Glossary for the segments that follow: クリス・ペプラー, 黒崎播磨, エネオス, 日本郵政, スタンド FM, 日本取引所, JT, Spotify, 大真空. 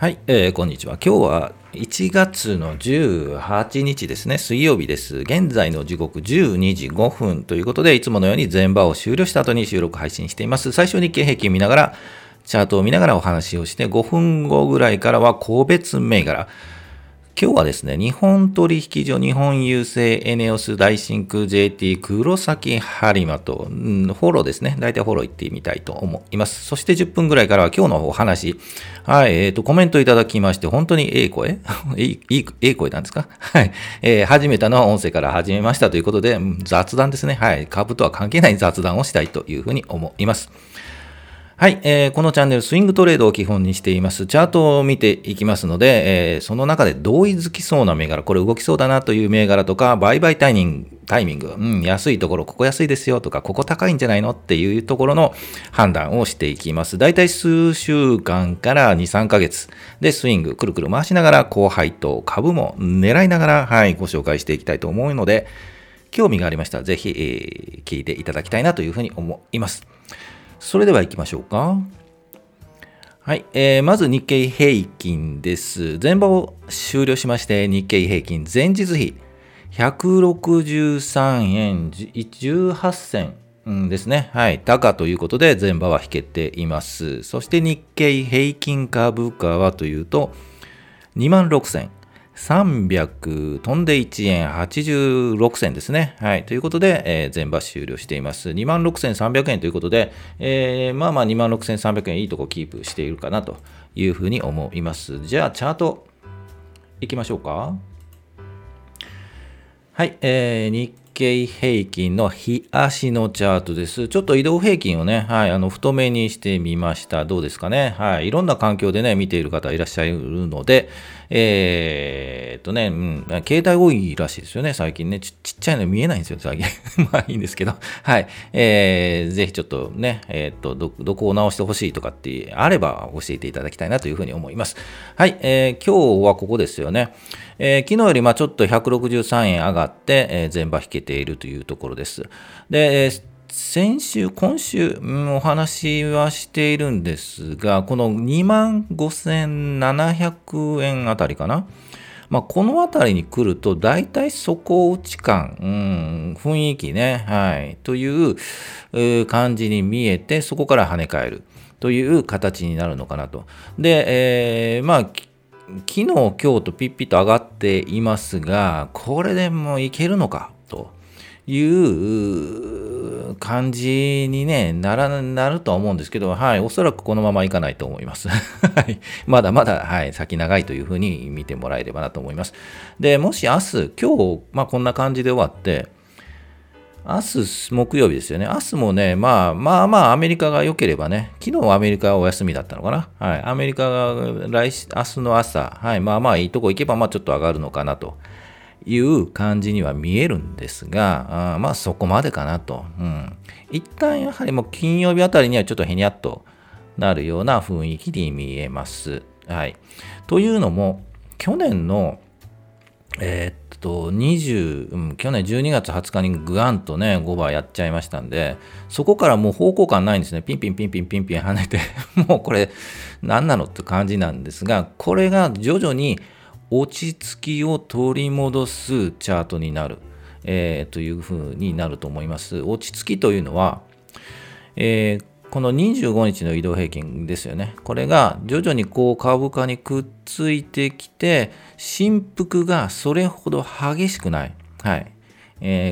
はい、こんにちは。今日は1月の18日ですね、水曜日です。現在の時刻12時5分ということで、いつものように前場を終了した後に収録配信しています。最初に日経平均見ながら、チャートを見ながらお話をして、5分後ぐらいからは個別銘柄。今日はですね、日本取引所、日本郵政、エネオス、大真空、JT、黒崎播磨と、フォローですね。大体フォロー行ってみたいと思います。そして10分ぐらいからは今日のお話。はい、コメントいただきまして、本当にええ声なんですか？はい。始めたのは音声から始めましたということで、雑談ですね。はい。株とは関係ない雑談をしたいというふうに思います。はい、このチャンネルスイングトレードを基本にしています。チャートを見ていきますので、その中で同意づきそうな銘柄、これ動きそうだなという銘柄とか、売買タイミング、安いところ、ここ安いですよとか、ここ高いんじゃないのっていうところの判断をしていきます。だいたい数週間から2、3ヶ月でスイングくるくる回しながら、高配当株も狙いながら、はい、ご紹介していきたいと思うので、興味がありましたらぜひ、聞いていただきたいなというふうに思います。それでは行きましょうか。はい、まず日経平均です。前場を終了しまして、日経平均前日比163円18銭ですね。はい、高ということで前場は引けています。そして日経平均株価はというと、26,300飛んで1円86銭ですね。はい。ということで、前場終了しています。26,300 円ということで、まあまあ 26,300 円いいとこキープしているかなというふうに思います。じゃあチャートいきましょうか。はい。日経平均の日足のチャートです。ちょっと移動平均をね、はい、太めにしてみました。どうですかね。はい。いろんな環境でね、見ている方いらっしゃるので、携帯多いらしいですよね、最近ね。ちっちゃいの見えないんですよ、最近。まあいいんですけど。はい。ぜひちょっとね、どこを直してほしいとかってあれば教えていただきたいなというふうに思います。はい。今日はここですよね。昨日よりまあちょっと163円上がって、前場引けているというところです。で、先週、今週、お話はしているんですが、この 25,700 円あたりかな。まあ、このあたりに来ると、だいたい底打ち感、雰囲気ね、はい、という感じに見えて、そこから跳ね返るという形になるのかなと。で、まあ、昨日、今日とピッピッと上がっていますが、これでもういけるのかという感じに、ね、なるとは思うんですけど、はい、おそらくこのままいかないと思います。はい、まだまだ、はい、先長いというふうに見てもらえればなと思います。で、もし明日、今日、まあ、こんな感じで終わって、明日木曜日ですよね。明日もね、まあアメリカが良ければね、昨日はアメリカはお休みだったのかな。はい、アメリカが明日の朝、はい、まあまあいいとこ行けば、まあちょっと上がるのかなと。いう感じには見えるんですが、まあそこまでかなと、一旦やはりもう金曜日あたりにはちょっとへにゃっとなるような雰囲気に見えます。はい。というのも去年の去年12月20日にグワンとね5番やっちゃいましたんで、そこからもう方向感ないんですね。ピンピン跳ねてもうこれ何なのって感じなんですが、これが徐々に落ち着きを取り戻すチャートになる、というふうになると思います。落ち着きというのは、この25日の移動平均ですよね。これが徐々にこう株価にくっついてきて、振幅がそれほど激しくない。はい。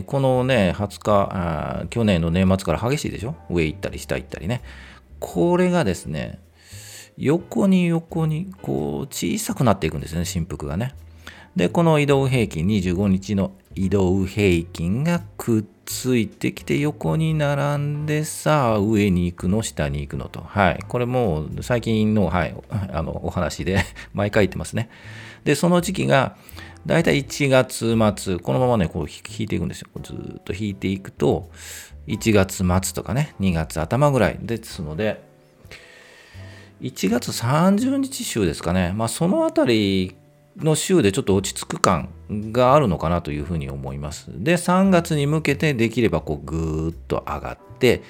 このね、20日去年の年末から激しいでしょ？上行ったり下行ったりね。これがですね、横にこう小さくなっていくんですね、振幅がね。で、この移動平均、25日の移動平均がくっついてきて横に並んで、さあ上に行くの下に行くのと、はい、これもう最近の、はい、お話で毎回言ってますね。で、その時期がだいたい1月末、このままねこう引いていくんですよ。ずっと引いていくと1月末とかね、2月頭ぐらいですので。1月30日週ですかね。まあ、そのあたりの週でちょっと落ち着く感があるのかなというふうに思います。で、3月に向けてできればこうぐーっと上がって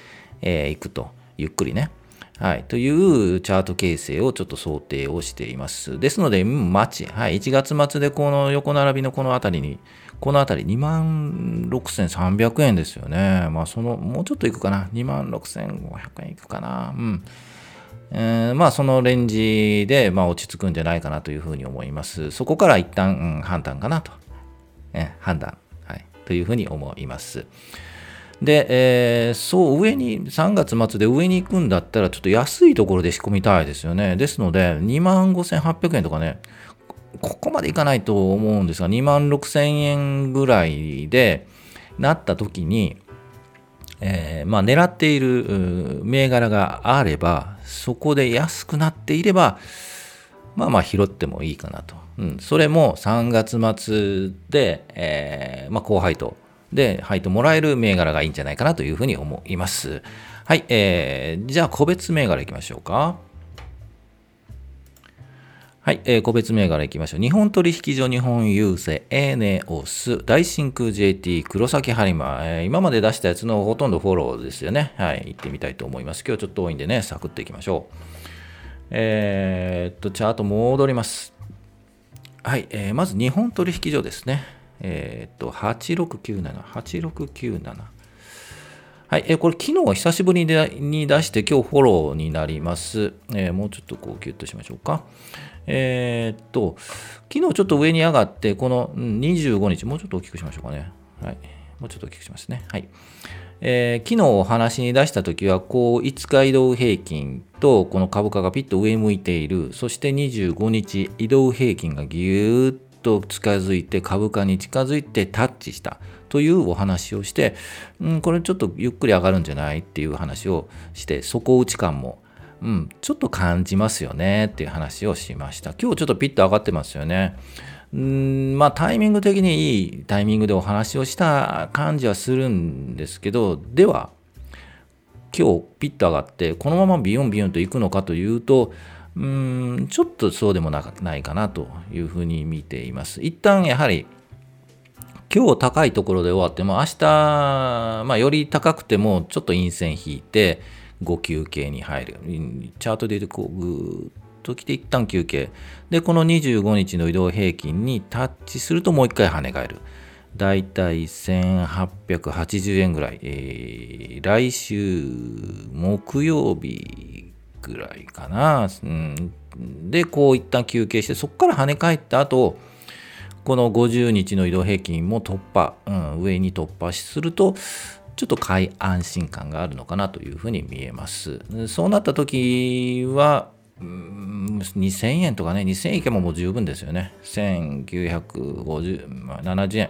いくと、ゆっくりね。はい、というチャート形成をちょっと想定をしています。ですので、1月末でこの横並びのこのあたり 26,300 円ですよね。まあ、もうちょっといくかな。26,500 円いくかな。うん。まあ、そのレンジで、まあ、落ち着くんじゃないかなというふうに思います。そこから一旦、判断かなと。はい、というふうに思います。で、そう上に3月末で上に行くんだったらちょっと安いところで仕込みたいですよね。ですので 25,800 円とかね、ここまでいかないと思うんですが 26,000 円ぐらいでなった時に、まあ狙っている銘柄があればそこで安くなっていればまあ拾ってもいいかなと、それも3月末で、まあ高配当で配当もらえる銘柄がいいんじゃないかなというふうに思います。はい、じゃあ個別銘柄いきましょうか。はい、個別銘柄いきましょう。日本取引所、日本郵政、エネオス、大真空、JT、黒崎播磨、今まで出したやつのほとんどフォローですよね。はい、行ってみたいと思います。今日ちょっと多いんでね、サクッといきましょう。チャート戻ります。はい、まず日本取引所ですね。8697。はい、これ昨日は久しぶりに出して今日フォローになります。もうちょっとこうギュッとしましょうか。昨日ちょっと上に上がって、この25日、もうちょっと大きくしましょうかね。はい、もうちょっと大きくしますね。はい。昨日お話に出したときは、こう、5日移動平均と、この株価がピッと上向いている。そして25日移動平均がギューッと近づいて株価に近づいてタッチしたというお話をして、これちょっとゆっくり上がるんじゃないっていう話をして底打ち感も、ちょっと感じますよねっていう話をしました。今日ちょっとピッと上がってますよね。まあタイミング的にいいタイミングでお話をした感じはするんですけど、では今日ピッと上がってこのままビヨンビヨンといくのかというと、ちょっとそうでもないかなというふうに見ています。一旦やはり今日高いところで終わっても明日、より高くてもちょっと陰線引いて5休憩に入る。チャートで言うとこうぐーっと来て一旦休憩。で、この25日の移動平均にタッチするともう一回跳ね返る。だいたい1880円ぐらい。来週木曜日ぐらいかな、でこう一旦休憩してそこから跳ね返った後この50日の移動平均も突破、上に突破するとちょっと買い安心感があるのかなというふうに見えます。そうなった時は2000円とかね、2000円いけばもう十分ですよね。1970円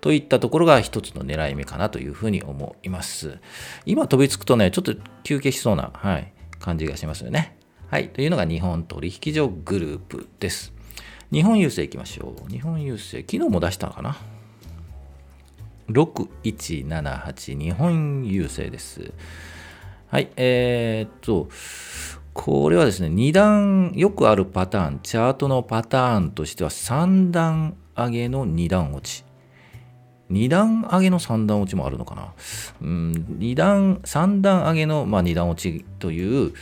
といったところが一つの狙い目かなというふうに思います。今飛びつくとねちょっと休憩しそうな、感じがしますよね。はい。というのが日本取引所グループです。日本郵政いきましょう。日本郵政、昨日も出したのかな ?6178、日本郵政です。はい。これはですね、2段、よくあるパターン、チャートのパターンとしては、3段上げの2段落ち。2段上げの3段落ちもあるのかな、3段上げの、2段落ちという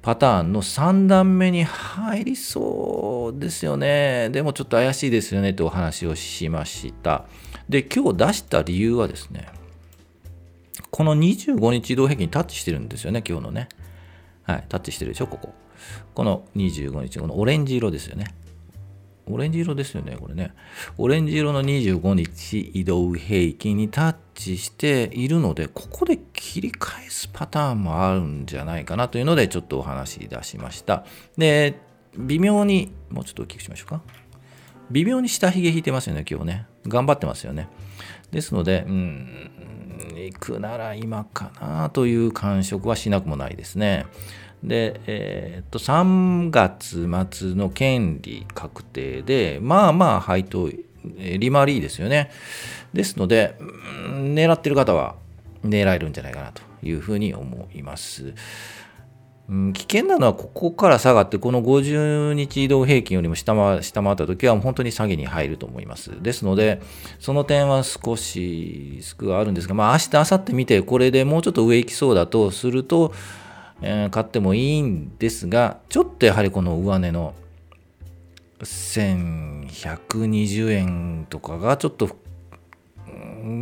パターンの3段目に入りそうですよね。でもちょっと怪しいですよねとお話をしました。で、今日出した理由はですね、この25日移動平均タッチしてるんですよね、今日のね。はい、タッチしてるでしょ。この25日、このオレンジ色ですよね。これね。オレンジ色の25日移動平均にタッチしているので、ここで切り返すパターンもあるんじゃないかなというので、ちょっとお話し出しました。で、微妙に、もうちょっと大きくしましょうか。微妙に下髭引いてますよね、今日ね。頑張ってますよね。ですので、行くなら今かなという感触はしなくもないですね。で、3月末の権利確定で、配当、利回りですよね。ですので、狙ってる方は狙えるんじゃないかなというふうに思います。危険なのは、ここから下がって、この50日移動平均よりも下回ったときは、本当に下げに入ると思います。ですので、その点は少しリスクがあるんですが、明日、明後日見て、これでもうちょっと上行きそうだとすると、買ってもいいんですが、ちょっとやはりこの上値の1120円とかがちょっと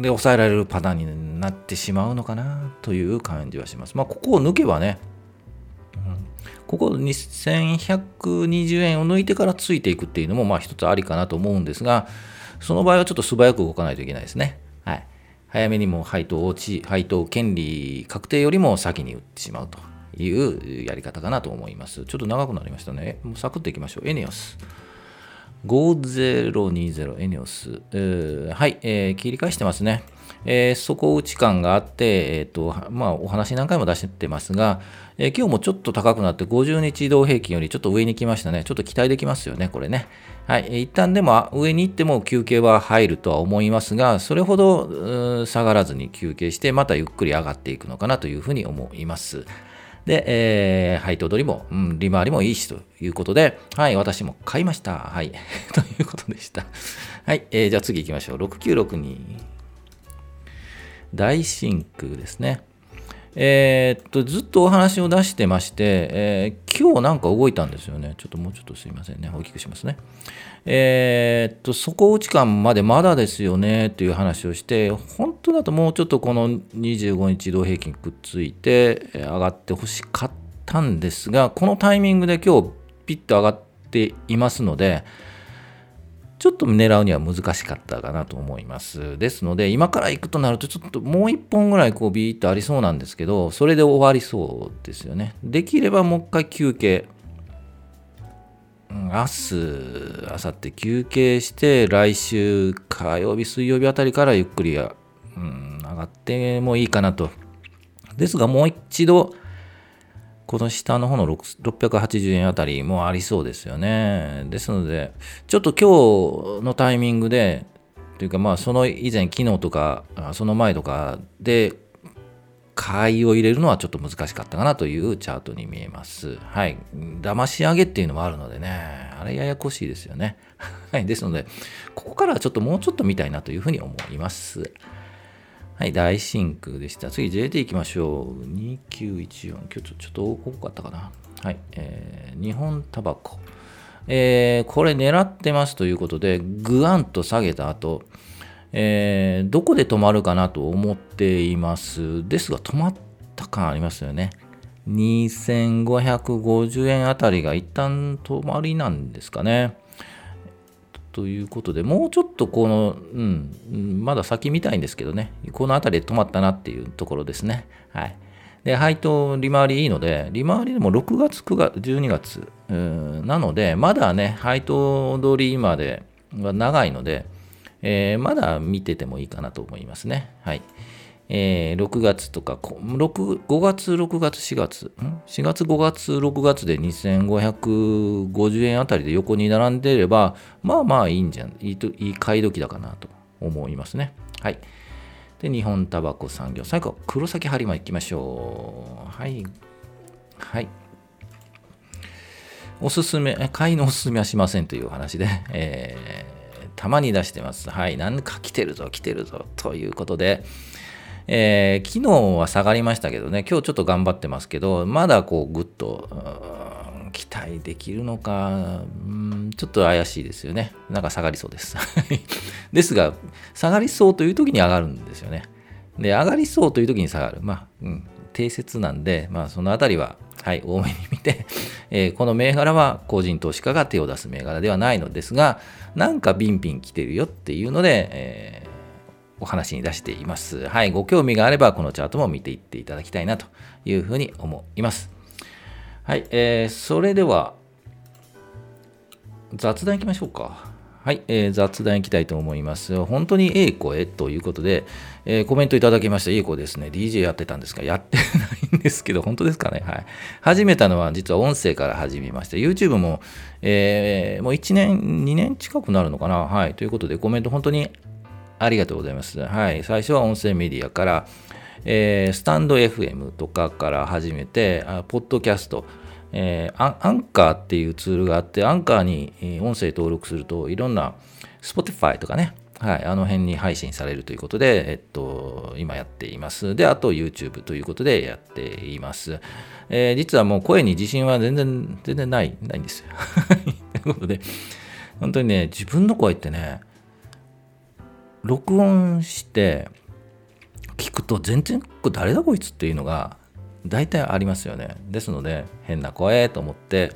で抑えられるパターンになってしまうのかなという感じはします。まあここを抜けばね、ここ1120円を抜いてからついていくっていうのもまあ一つありかなと思うんですが、その場合はちょっと素早く動かないといけないですね。はい、早めにも配当権利確定よりも先に売ってしまうというやり方かなと思います。ちょっと長くなりましたね。もうサクッといきましょう。エネオス5020エネオス、はい、切り返してますね。底打ち感があって、まあ、お話何回も出してますが、今日もちょっと高くなって50日移動平均よりちょっと上に来ましたね。ちょっと期待できますよね、これね。はい、一旦でも上に行っても休憩は入るとは思いますが、それほど下がらずに休憩してまたゆっくり上がっていくのかなというふうに思います。で、配当取りも、利回りもいいしということで、はい、私も買いました。はい、ということでした。はい、じゃあ次行きましょう。6962。大真空ですね。ずっとお話を出してまして、今日なんか動いたんですよね。ちょっともうちょっとすいませんね。大きくしますね。底打ち感までまだですよねという話をして、本当だともうちょっとこの25日移動平均くっついて上がってほしかったんですが、このタイミングで今日ピッと上がっていますので、ちょっと狙うには難しかったかなと思います。ですので、今から行くとなると、ちょっともう一本ぐらいこうビーッとありそうなんですけど、それで終わりそうですよね。できればもう一回休憩。明日、明後日休憩して、来週火曜日、水曜日あたりからゆっくり上がってもいいかなと。ですが、もう一度、この下の方の680円あたりもありそうですよね。ですので、ちょっと今日のタイミングで、というかまあその以前、昨日とか、その前とかで、買いを入れるのはちょっと難しかったかなというチャートに見えます。はい。騙し上げっていうのもあるのでね、あれややこしいですよね。はい。ですので、ここからはちょっともうちょっと見たいなというふうに思います。はい、大真空でした。次、JT 行きましょう。2914。今日ちょっと多かったかな。はい。日本タバコ。これ狙ってますということで、ぐわんと下げた後、どこで止まるかなと思っています。ですが、止まった感ありますよね。2550円あたりが一旦止まりなんですかね。ということで、もうちょっとこの、まだ先見たいんですけどね、この辺りで止まったなっていうところですね。はい。で、配当、利回りいいので、利回りでも6月、9月、12月、なので、まだね、配当取りまでが長いので、まだ見ててもいいかなと思いますね。はい。6月とか、5月、6月、4月、4月、5月、6月で2550円あたりで横に並んでいれば、まあまあいいんじゃん、いい買い時だかなと思いますね。はい。で、日本タバコ産業、最後、黒崎播磨行きましょう。はい。はい。おすすめ、買いのおすすめはしませんという話で、たまに出してます。はい。なんか来てるぞということで、昨日は下がりましたけどね、今日ちょっと頑張ってますけど、まだこうグッと期待できるのか、ちょっと怪しいですよね。なんか下がりそうです。ですが、下がりそうという時に上がるんですよね。で、上がりそうという時に下がる。まあ、定説なんで、まあ、そのあたりは、はい、多めに見て、この銘柄は個人投資家が手を出す銘柄ではないのですが、なんかビンビン来てるよっていうので、お話に出しています。はい。ご興味があれば、このチャートも見ていっていただきたいなというふうに思います。はい。それでは、雑談いきましょうか。はい。雑談いきたいと思います。本当にええ声ということで、コメントいただきました。ええ声ですね。DJ やってたんですか？やってないんですけど、本当ですかね。はい。始めたのは、実は音声から始めました。YouTube も、もう1年、2年近くなるのかな。はい。ということで、コメント本当に、ありがとうございます。はい。最初は音声メディアから、スタンド FM とかから始めて、ポッドキャスト、アンカーっていうツールがあって、アンカーに音声登録すると、いろんな Spotify とかね、はい、あの辺に配信されるということで、今やっています。で、あと YouTube ということでやっています。実はもう声に自信は全然ないんですよ。ということで、本当にね、自分の声ってね、録音して聞くと全然誰だこいつっていうのが大体ありますよね。ですので、変な声と思って、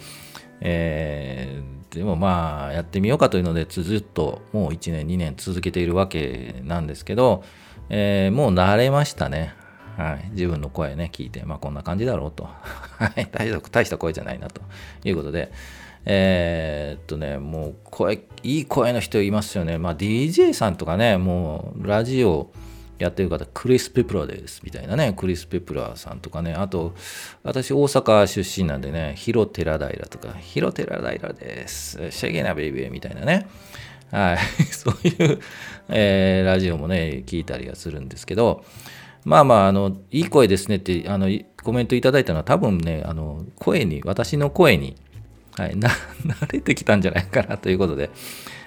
でもまあやってみようかというのでずっともう1年2年続けているわけなんですけど、もう慣れましたね、はい、自分の声ね聞いて、まあこんな感じだろうと大した声じゃないなということで、もう声いい声の人いますよね。まあ DJ さんとかね、もうラジオやってる方、クリス・ペプラーですみたいなね、クリス・ペプラーさんとかね、あと私大阪出身なんでね、ヒロテラダイラとか、ヒロテラダイラですシェゲナベイベーみたいなね、はいそういう、ラジオもね聞いたりはするんですけど、まあまあいい声ですねってコメントいただいたのは、多分ね私の声に、はい、慣れてきたんじゃないかなということで、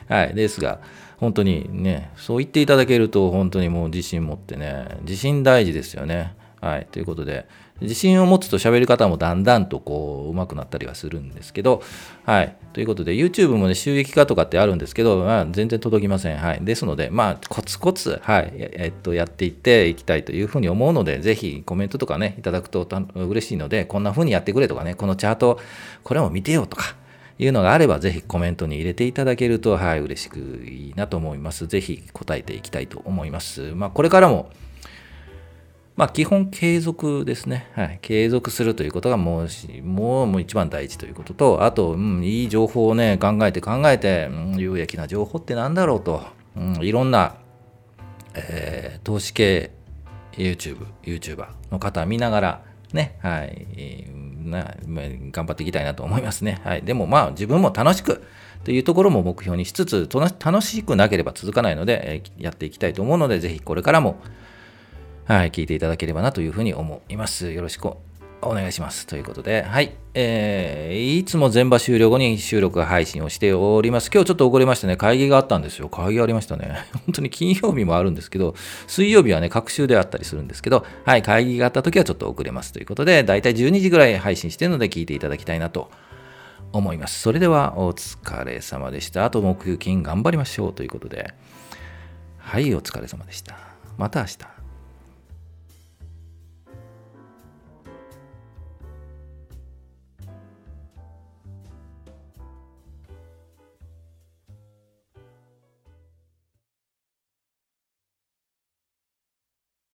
はい、ですが本当にね、そう言っていただけると本当にもう自信持ってね、自信大事ですよね。はい、ということで、自信を持つと喋り方もだんだんとこう上手くなったりはするんですけど、はい、ということで YouTube もね収益化とかってあるんですけど、まあ、全然届きません。はい、ですので、まあコツコツ、はい、やっていっていきたいというふうに思うので、ぜひコメントとかねいただくと嬉しいので、こんなふうにやってくれとかね、このチャートこれも見てよとかいうのがあれば、ぜひコメントに入れていただけると、はい、嬉しくいいなと思います。ぜひ答えていきたいと思います。まあ、これからも、まあ、基本継続ですね。はい。継続するということがもう一番大事ということと、あと、いい情報をね、考えて、有益な情報ってなんだろうと、いろんな、投資系 YouTuber の方見ながら、ね、はい、頑張っていきたいなと思いますね。はい、でもまあ自分も楽しくというところも目標にしつつ、楽しくなければ続かないので、やっていきたいと思うので、ぜひこれからも、はい、聞いていただければなというふうに思います。よろしくお願いします。ということで、はい、いつも全場終了後に収録配信をしております。今日ちょっと遅れましたね。会議があったんですよ。会議ありましたね。本当に金曜日もあるんですけど、水曜日はね、隔週であったりするんですけど、はい、会議があった時はちょっと遅れますということで、だいたい12時ぐらい配信しているので、聞いていただきたいなと思います。それでは、お疲れ様でした。あと、木金頑張りましょうということで、はい、お疲れ様でした。また明日。